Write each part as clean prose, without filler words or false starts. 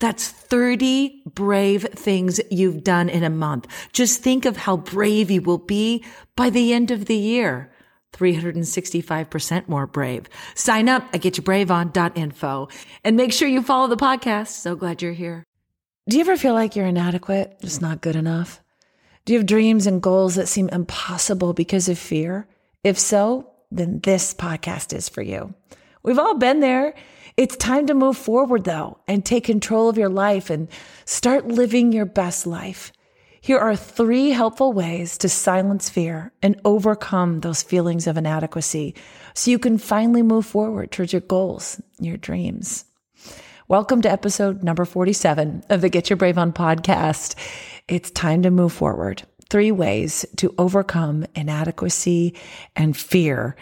that's 30 brave things you've done in a month. Just think of how brave you will be by the end of the year. 365% more brave. Sign up at getyourbraveon.info and make sure you follow the podcast. So glad you're here. Do you ever feel like you're inadequate, just not good enough? Do you have dreams and goals that seem impossible because of fear? If so, then this podcast is for you. We've all been there. It's time to move forward, though, and take control of your life and start living your best life. Here are three helpful ways to silence fear and overcome those feelings of inadequacy so you can finally move forward towards your goals, your dreams. Welcome to episode number 47 of the Get Your Brave On podcast. It's time to move forward. 3 ways to overcome inadequacy and fear.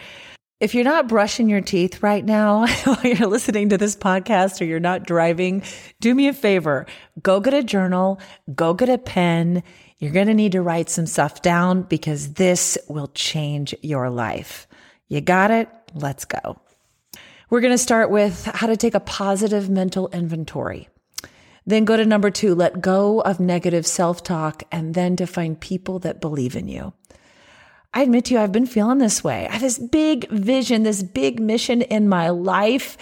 If you're not brushing your teeth right now while you're listening to this podcast or you're not driving, do me a favor. Go get a journal. Go get a pen. You're going to need to write some stuff down because this will change your life. You got it? Let's go. We're going to start with how to take a positive mental inventory. Then go to number 2, let go of negative self-talk, and then to find people that believe in you. I admit to you, I've been feeling this way. I have this big vision, this big mission in my life.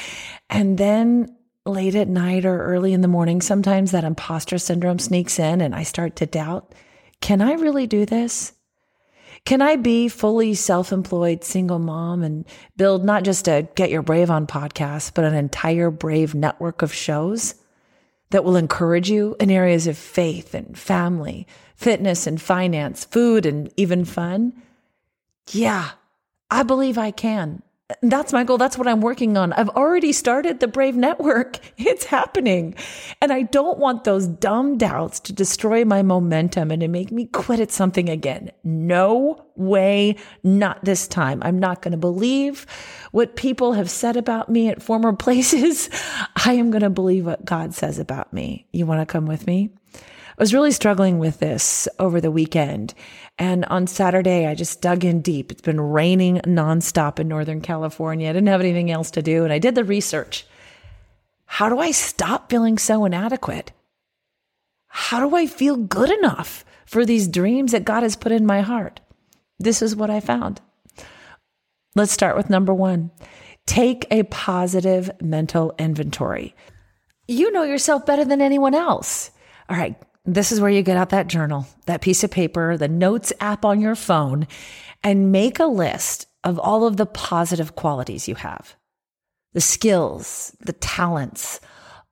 And then late at night or early in the morning, sometimes that imposter syndrome sneaks in and I start to doubt, can I really do this? Can I be fully self-employed single mom and build not just a Get Your Brave On podcast, but an entire brave network of shows that will encourage you in areas of faith and family, fitness and finance, food, and even fun? Yeah, I believe I can. That's my goal. That's what I'm working on. I've already started the Brave Network. It's happening. And I don't want those dumb doubts to destroy my momentum and to make me quit at something again. No way. Not this time. I'm not going to believe what people have said about me at former places. I am going to believe what God says about me. You want to come with me? I was really struggling with this over the weekend. And on Saturday, I just dug in deep. It's been raining nonstop in Northern California. I didn't have anything else to do. And I did the research. How do I stop feeling so inadequate? How do I feel good enough for these dreams that God has put in my heart? This is what I found. Let's start with number 1. Take a positive mental inventory. You know yourself better than anyone else. All right. This is where you get out that journal, that piece of paper, the notes app on your phone, and make a list of all of the positive qualities you have, the skills, the talents,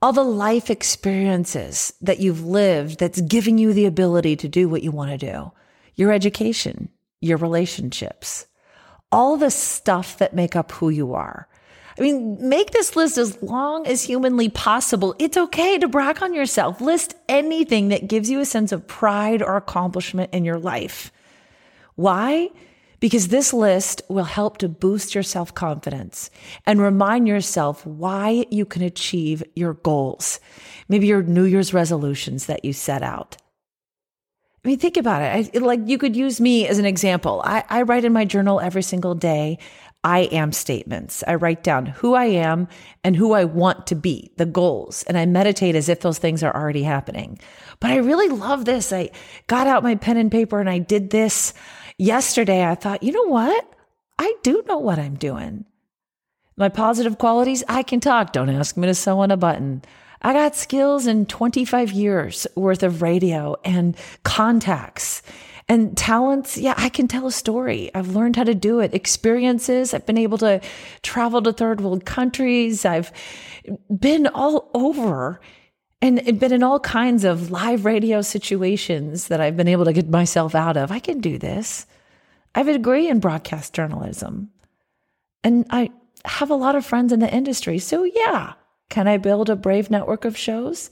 all the life experiences that you've lived that's giving you the ability to do what you want to do, your education, your relationships, all the stuff that make up who you are. I mean, make this list as long as humanly possible. It's okay to brag on yourself. List anything that gives you a sense of pride or accomplishment in your life. Why? because this list will help to boost your self-confidence and remind yourself why you can achieve your goals, maybe your New Year's resolutions that you set out. I mean, think about it. Like you could use me as an example. I write in my journal every single day, I am statements. I write down who I am and who I want to be, the goals. And I meditate as if those things are already happening. But I really love this. I got out my pen and paper and I did this yesterday. I thought, you know what? I do know what I'm doing. My positive qualities, I can talk. Don't ask me to sew on a button. I got skills and 25 years worth of radio and contacts and talents. Yeah, I can tell a story. I've learned how to do it. Experiences. I've been able to travel to third world countries. I've been all over and been in all kinds of live radio situations that I've been able to get myself out of. I can do this. I have a degree in broadcast journalism and I have a lot of friends in the industry. So yeah. Can I build a brave network of shows?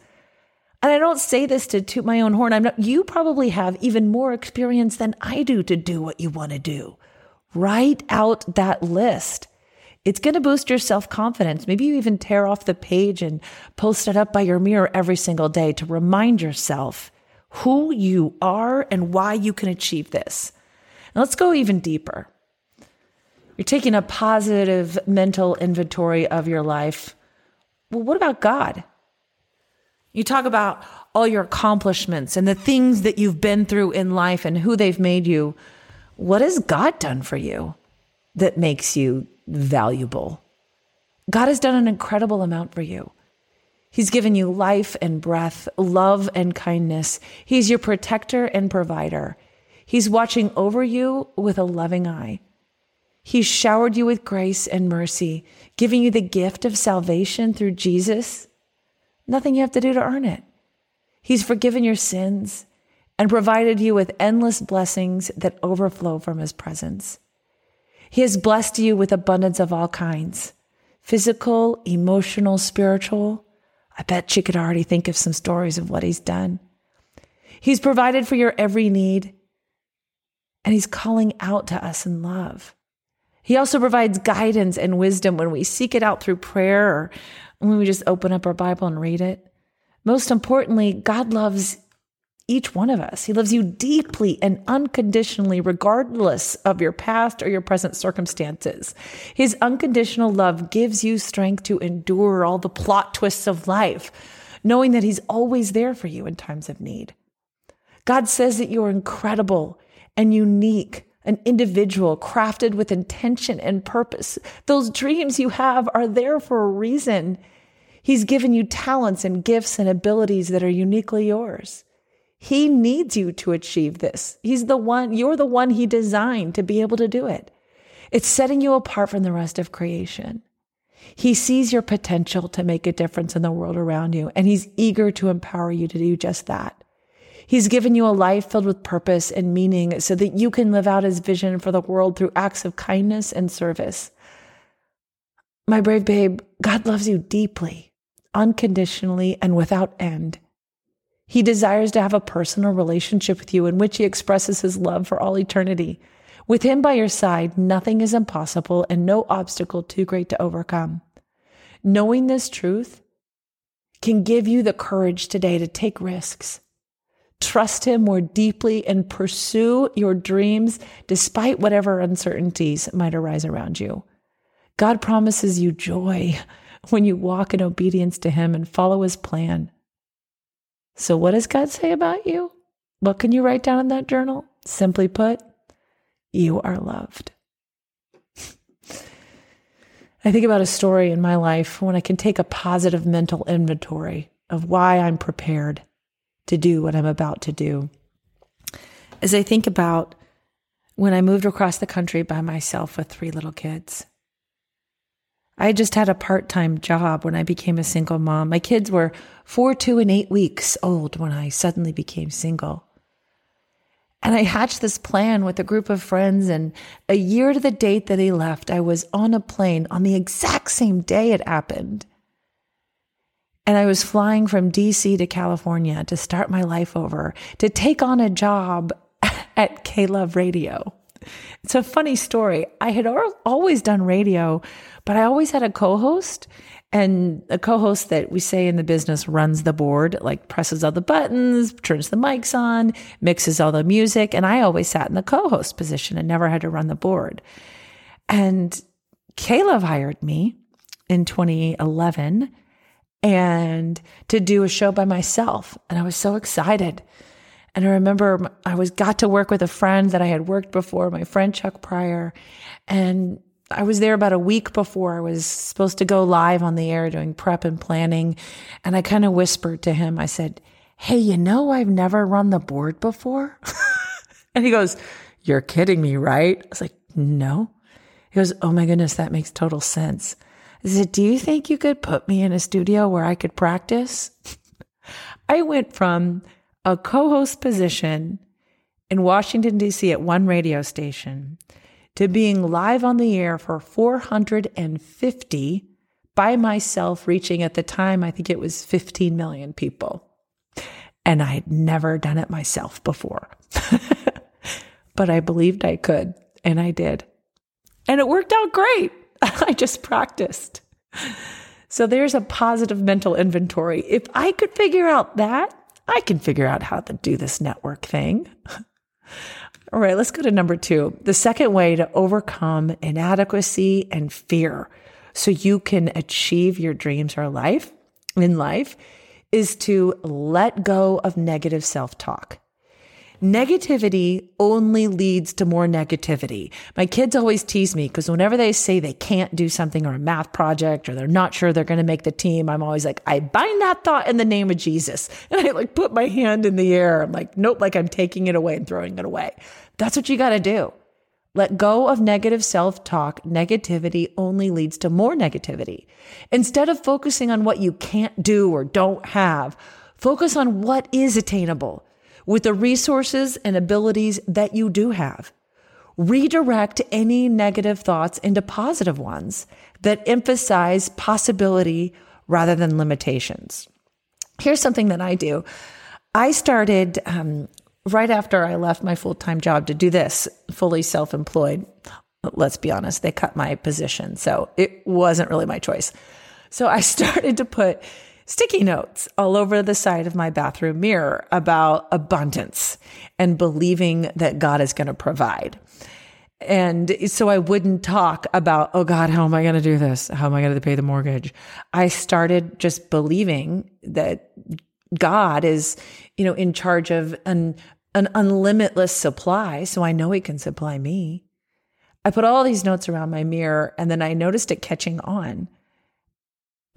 And I don't say this to toot my own horn. You probably have even more experience than I do to do what you want to do. Write out that list. It's going to boost your self-confidence. Maybe you even tear off the page and post it up by your mirror every single day to remind yourself who you are and why you can achieve this. And let's go even deeper. You're taking a positive mental inventory of your life. Well, what about God? You talk about all your accomplishments and the things that you've been through in life and who they've made you. What has God done for you that makes you valuable? God has done an incredible amount for you. He's given you life and breath, love and kindness. He's your protector and provider. He's watching over you with a loving eye. He showered you with grace and mercy, giving you the gift of salvation through Jesus. Nothing you have to do to earn it. He's forgiven your sins and provided you with endless blessings that overflow from his presence. He has blessed you with abundance of all kinds, physical, emotional, spiritual. I bet you could already think of some stories of what he's done. He's provided for your every need, and he's calling out to us in love. He also provides guidance and wisdom when we seek it out through prayer or when we just open up our Bible and read it. Most importantly, God loves each one of us. He loves you deeply and unconditionally, regardless of your past or your present circumstances. His unconditional love gives you strength to endure all the plot twists of life, knowing that he's always there for you in times of need. God says that you're incredible and unique. An individual crafted with intention and purpose. Those dreams you have are there for a reason. He's given you talents and gifts and abilities that are uniquely yours. He needs you to achieve this. You're the one he designed to be able to do it. It's setting you apart from the rest of creation. He sees your potential to make a difference in the world around you, and he's eager to empower you to do just that. He's given you a life filled with purpose and meaning so that you can live out his vision for the world through acts of kindness and service. My brave babe, God loves you deeply, unconditionally, and without end. He desires to have a personal relationship with you in which he expresses his love for all eternity. With him by your side, nothing is impossible and no obstacle too great to overcome. Knowing this truth can give you the courage today to take risks. Trust him more deeply and pursue your dreams despite whatever uncertainties might arise around you. God promises you joy when you walk in obedience to him and follow his plan. So what does God say about you? What can you write down in that journal? Simply put, you are loved. I think about a story in my life when I can take a positive mental inventory of why I'm prepared to do what I'm about to do. As I think about when I moved across the country by myself with three little kids, I just had a part-time job when I became a single mom. My kids were 4, 2, and 8 weeks old when I suddenly became single. And I hatched this plan with a group of friends, and a year to the date that they left, I was on a plane on the exact same day it happened. And I was flying from DC to California to start my life over, to take on a job at K-Love Radio. It's a funny story. I had always done radio, but I always had a co-host, and a co-host that we say in the business runs the board, like presses all the buttons, turns the mics on, mixes all the music. And I always sat in the co-host position and never had to run the board. And K-Love hired me in 2011 and to do a show by myself. And I was so excited. And I remember I got to work with a friend that I had worked before, my friend Chuck Pryor. And I was there about a week before I was supposed to go live on the air doing prep and planning. And I kind of whispered to him, I said, "Hey, you know, I've never run the board before." And he goes, "You're kidding me, right?" I was like, "No." He goes, "Oh my goodness, that makes total sense." I said, "Do you think you could put me in a studio where I could practice?" I went from a co-host position in Washington, D.C. at one radio station to being live on the air for 450 by myself, reaching at the time, I think it was 15 million people. And I had never done it myself before, but I believed I could, and I did. And it worked out great. I just practiced. So there's a positive mental inventory. If I could figure out that, I can figure out how to do this network thing. All right, let's go to number 2. The second way to overcome inadequacy and fear so you can achieve your dreams or life in life is to let go of negative self-talk. Negativity only leads to more negativity. My kids always tease me because whenever they say they can't do something or a math project or they're not sure they're going to make the team, I'm always like, "I bind that thought in the name of Jesus." And I put my hand in the air. I'm like, nope, I'm taking it away and throwing it away. That's what you got to do. Let go of negative self-talk. Negativity only leads to more negativity. Instead of focusing on what you can't do or don't have, focus on what is attainable with the resources and abilities that you do have. Redirect any negative thoughts into positive ones that emphasize possibility rather than limitations. Here's something that I do. I started right after I left my full-time job to do this, fully self-employed. Let's be honest, they cut my position, so it wasn't really my choice. So I started to put sticky notes all over the side of my bathroom mirror about abundance and believing that God is going to provide. And so I wouldn't talk about, "Oh God, how am I going to do this? How am I going to pay the mortgage?" I started just believing that God is, in charge of an unlimitless supply. So I know He can supply me. I put all these notes around my mirror, and then I noticed it catching on.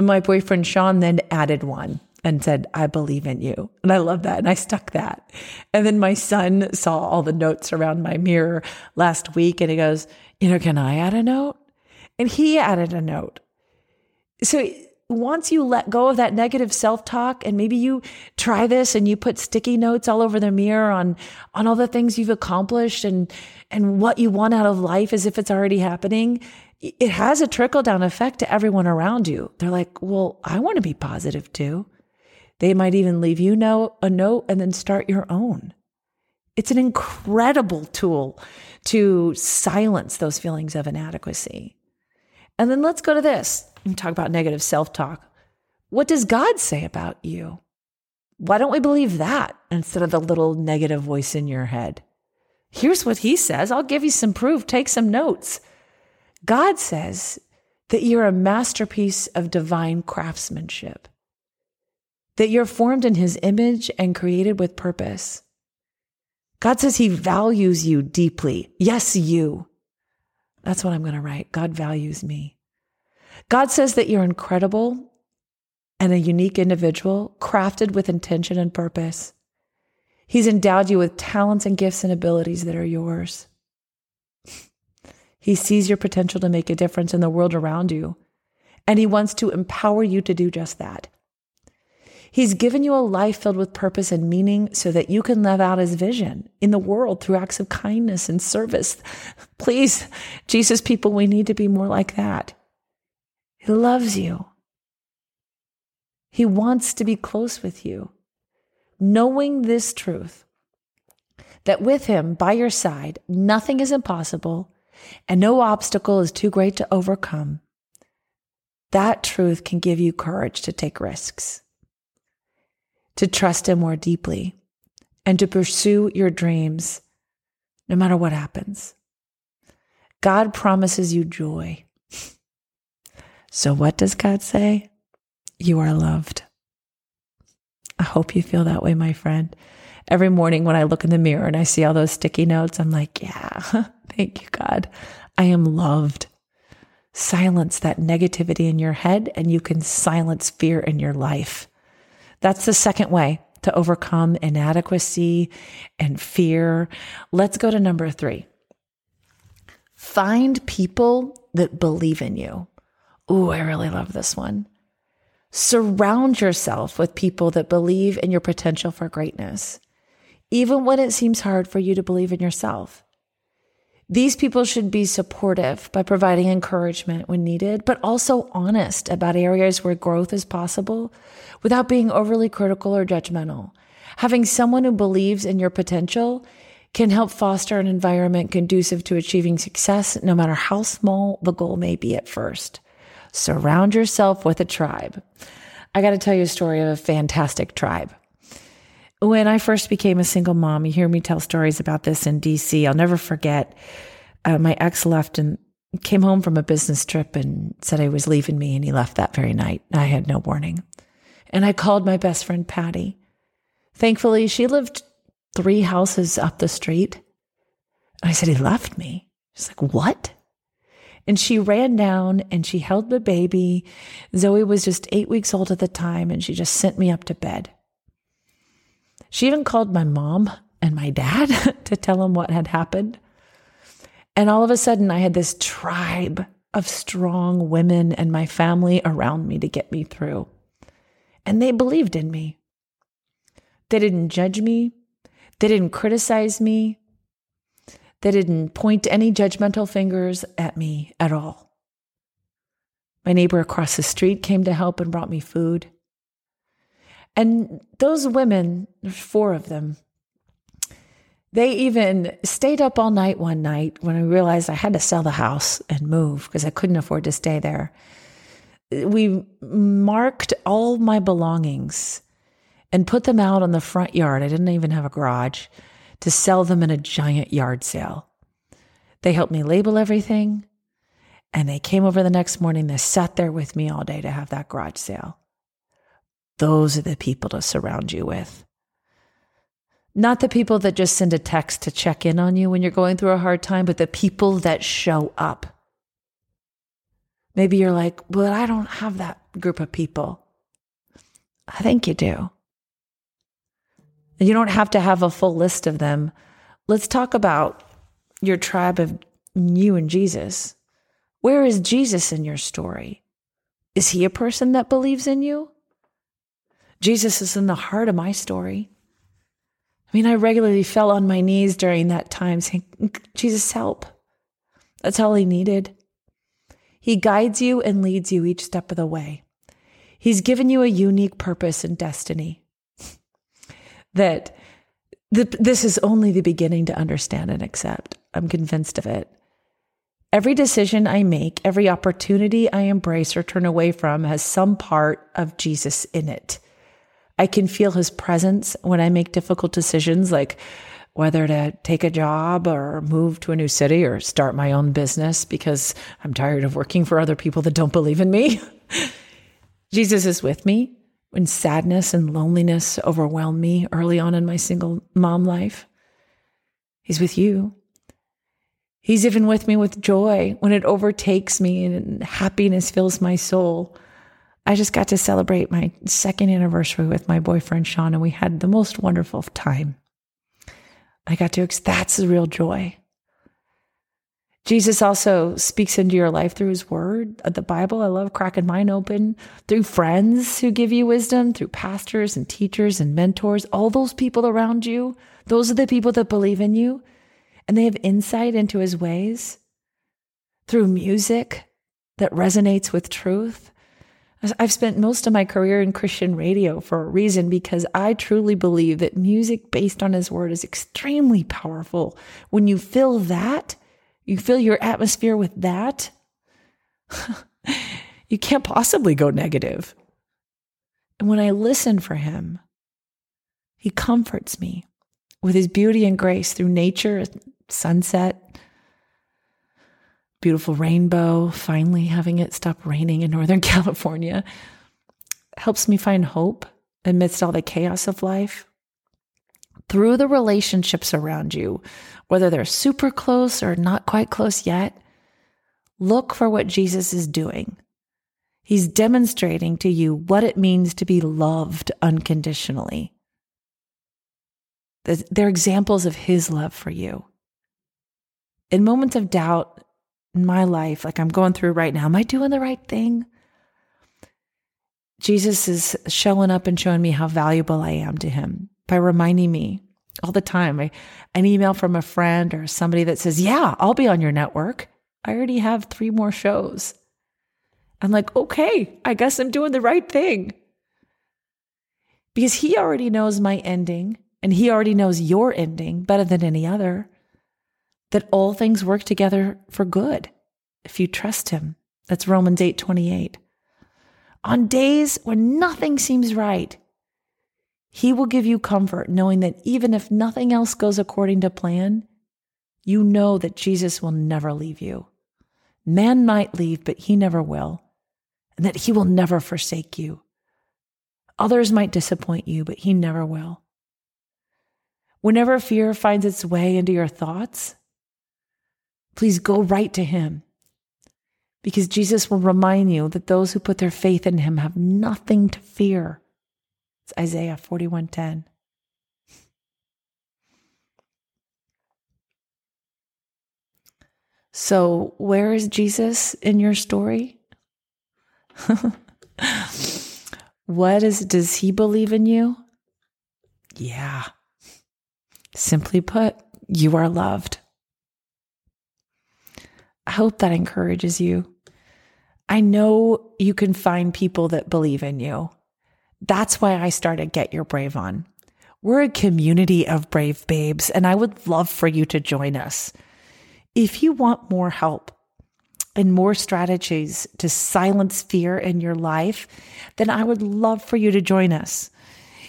My boyfriend, Sean, then added one and said, "I believe in you." And I love that. And I stuck that. And then my son saw all the notes around my mirror last week. And he goes, "Can I add a note?" And he added a note. So once you let go of that negative self-talk, and maybe you try this and you put sticky notes all over the mirror on all the things you've accomplished and what you want out of life as if it's already happening, it has a trickle-down effect to everyone around you. They're like, "Well, I want to be positive too." They might even leave a note and then start your own. It's an incredible tool to silence those feelings of inadequacy. And then let's go to this and talk about negative self-talk. What does God say about you? Why don't we believe that instead of the little negative voice in your head? Here's what He says. I'll give you some proof. Take some notes. God says that you're a masterpiece of divine craftsmanship, that you're formed in His image and created with purpose. God says He values you deeply. Yes, you. That's what I'm going to write. God values me. God says that you're incredible and a unique individual, crafted with intention and purpose. He's endowed you with talents and gifts and abilities that are yours. He sees your potential to make a difference in the world around you, and He wants to empower you to do just that. He's given you a life filled with purpose and meaning so that you can live out His vision in the world through acts of kindness and service. Please, Jesus people, we need to be more like that. He loves you. He wants to be close with you. Knowing this truth, that with him by your side, nothing is impossible and no obstacle is too great to overcome. That truth can give you courage to take risks, to trust him more deeply, and to pursue your dreams no matter what happens. God promises you joy. So what does God say? You are loved. I hope you feel that way, my friend. Every morning when I look in the mirror and I see all those sticky notes, I'm like, yeah, thank you, God. I am loved. Silence that negativity in your head and you can silence fear in your life. That's the second way to overcome inadequacy and fear. Let's go to number 3. Find people that believe in you. Ooh, I really love this one. Surround yourself with people that believe in your potential for greatness, even when it seems hard for you to believe in yourself. These people should be supportive by providing encouragement when needed, but also honest about areas where growth is possible without being overly critical or judgmental. Having someone who believes in your potential can help foster an environment conducive to achieving success, no matter how small the goal may be at first. Surround yourself with a tribe. I got to tell you a story of a fantastic tribe. When I first became a single mom, you hear me tell stories about this in DC. I'll never forget. My ex left and came home from a business trip and said he was leaving me, and he left that very night. I had no warning. And I called my best friend, Patty. Thankfully, she lived 3 houses up the street. I said, he left me. She's like, what? And she ran down and she held the baby. Zoe was just 8 weeks old at the time, and she just sent me up to bed. She even called my mom and my dad to tell them what had happened. And all of a sudden, I had this tribe of strong women and my family around me to get me through. And they believed in me. They didn't judge me. They didn't criticize me. They didn't point any judgmental fingers at me at all. My neighbor across the street came to help and brought me food. And those women, there's 4 of them, they even stayed up all night one night when I realized I had to sell the house and move because I couldn't afford to stay there. We marked all my belongings and put them out on the front yard. I didn't even have a garage to sell them in a giant yard sale. They helped me label everything, and they came over the next morning. They sat there with me all day to have that garage sale. Those are the people to surround you with. Not the people that just send a text to check in on you when you're going through a hard time, but the people that show up. Maybe you're like, well, I don't have that group of people. I think you do. You don't have to have a full list of them. Let's talk about your tribe of you and Jesus. Where is Jesus in your story? Is he a person that believes in you? Jesus is in the heart of my story. I mean, I regularly fell on my knees during that time saying, Jesus, help. That's all he needed. He guides you and leads you each step of the way. He's given you a unique purpose and destiny that this is only the beginning to understand and accept. I'm convinced of it. Every decision I make, every opportunity I embrace or turn away from has some part of Jesus in it. I can feel his presence when I make difficult decisions, like whether to take a job or move to a new city or start my own business because I'm tired of working for other people that don't believe in me. Jesus is with me when sadness and loneliness overwhelm me early on in my single mom life. He's with you. He's even with me with joy when it overtakes me and happiness fills my soul. I just got to celebrate my 2nd anniversary with my boyfriend, Sean, and we had the most wonderful time. That's the real joy. Jesus also speaks into your life through his word, the Bible. I love cracking mine open, through friends who give you wisdom, through pastors and teachers and mentors, all those people around you. Those are the people that believe in you, and they have insight into his ways, through music that resonates with truth. I've spent most of my career in Christian radio for a reason, because I truly believe that music based on His word is extremely powerful. When you fill that, you fill your atmosphere with that, you can't possibly go negative. And when I listen for Him, He comforts me with His beauty and grace through nature, sunset, beautiful rainbow, finally having it stop raining in Northern California, helps me find hope amidst all the chaos of life. Through the relationships around you, whether they're super close or not quite close yet, look for what Jesus is doing. He's demonstrating to you what it means to be loved unconditionally. They're examples of His love for you. In moments of doubt, in my life, like I'm going through right now, am I doing the right thing? Jesus is showing up and showing me how valuable I am to Him by reminding me all the time. An email from a friend or somebody that says, yeah, I'll be on your network. I already have 3 more shows. I'm like, okay, I guess I'm doing the right thing. Because He already knows my ending, and He already knows your ending better than any other. That all things work together for good if you trust Him. That's Romans 8:28. On days when nothing seems right, He will give you comfort, knowing that even if nothing else goes according to plan, you know that Jesus will never leave you. Man might leave, but He never will, and that He will never forsake you. Others might disappoint you, but He never will. Whenever fear finds its way into your thoughts, please go right to Him, because Jesus will remind you that those who put their faith in Him have nothing to fear. It's Isaiah 41:10. So where is Jesus in your story? Does He believe in you? Yeah. Simply put, you are loved. I hope that encourages you. I know you can find people that believe in you. That's why I started Get Your Brave On. We're a community of brave babes, and I would love for you to join us. If you want more help and more strategies to silence fear in your life, then I would love for you to join us.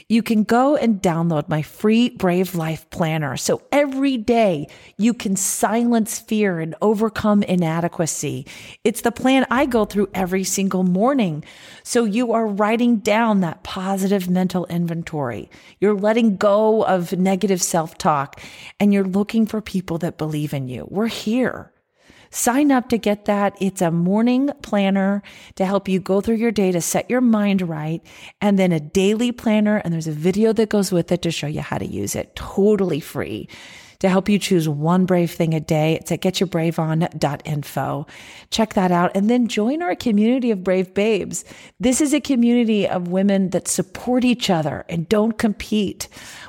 You can go and download my free Brave Life Planner. So every day you can silence fear and overcome inadequacy. It's the plan I go through every single morning. So you are writing down that positive mental inventory. You're letting go of negative self-talk, and you're looking for people that believe in you. We're here. Sign up to get that. It's a morning planner to help you go through your day to set your mind right, and then a daily planner, and there's a video that goes with it to show you how to use it, totally free, to help you choose one brave thing a day. It's at getyourbraveon.info. Check that out, and then join our community of brave babes. This is a community of women that support each other and don't compete.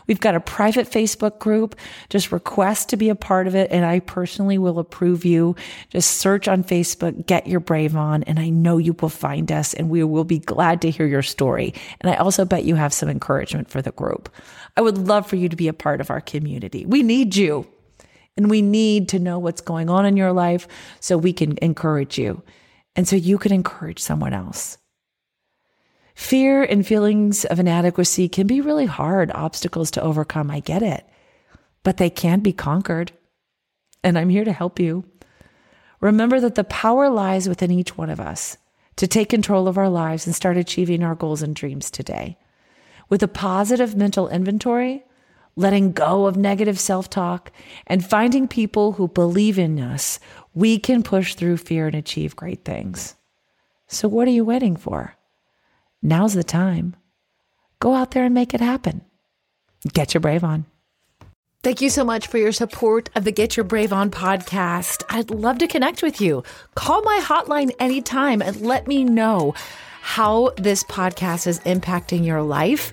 We've got a private Facebook group. Just request to be a part of it, and I personally will approve you. Just search on Facebook, Get Your Brave On, and I know you will find us, and we will be glad to hear your story. And I also bet you have some encouragement for the group. I would love for you to be a part of our community. We need you, and we need to know what's going on in your life so we can encourage you, and so you can encourage someone else. Fear and feelings of inadequacy can be really hard obstacles to overcome. I get it, but they can be conquered, and I'm here to help you. Remember that the power lies within each one of us to take control of our lives and start achieving our goals and dreams today. With a positive mental inventory, letting go of negative self-talk, and finding people who believe in us, we can push through fear and achieve great things. So what are you waiting for? Now's the time. Go out there and make it happen. Get your brave on. Thank you so much for your support of the Get Your Brave On podcast. I'd love to connect with you. Call my hotline anytime and let me know how this podcast is impacting your life.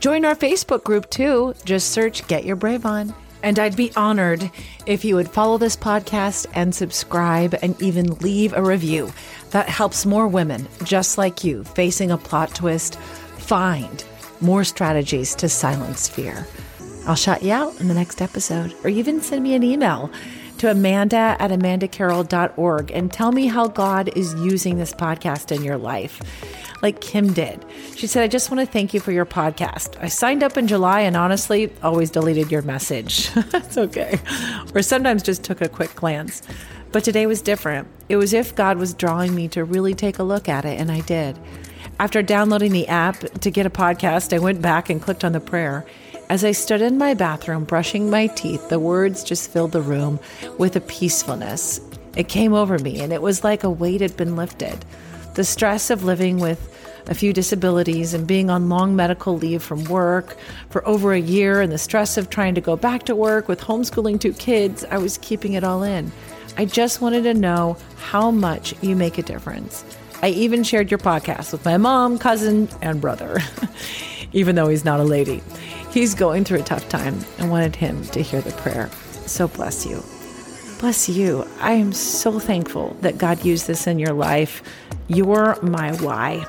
Join our Facebook group too. Just search Get Your Brave On. And I'd be honored if you would follow this podcast and subscribe and even leave a review. That helps more women just like you facing a plot twist find more strategies to silence fear. I'll shout you out in the next episode, or even send me an email to Amanda at amandacarroll.org and tell me how God is using this podcast in your life. Like Kim did. She said, I just want to thank you for your podcast. I signed up in July and honestly always deleted your message. It's okay. Or sometimes just took a quick glance. But today was different. It was if God was drawing me to really take a look at it, and I did. After downloading the app to get a podcast, I went back and clicked on the prayer. As I stood in my bathroom brushing my teeth, the words just filled the room with a peacefulness. It came over me, and it was like a weight had been lifted. The stress of living with a few disabilities and being on long medical leave from work for over a year, and the stress of trying to go back to work with homeschooling two kids, I was keeping it all in. I just wanted to know how much you make a difference. I even shared your podcast with my mom, cousin, and brother, even though he's not a lady. He's going through a tough time and wanted him to hear the prayer. So bless you. Bless you. I am so thankful that God used this in your life. You're my why.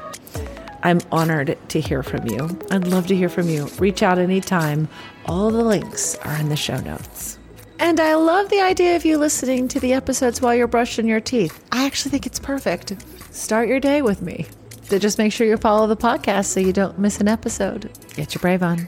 I'm honored to hear from you. I'd love to hear from you. Reach out anytime. All the links are in the show notes. And I love the idea of you listening to the episodes while you're brushing your teeth. I actually think it's perfect. Start your day with me. So just make sure you follow the podcast so you don't miss an episode. Get your brave on.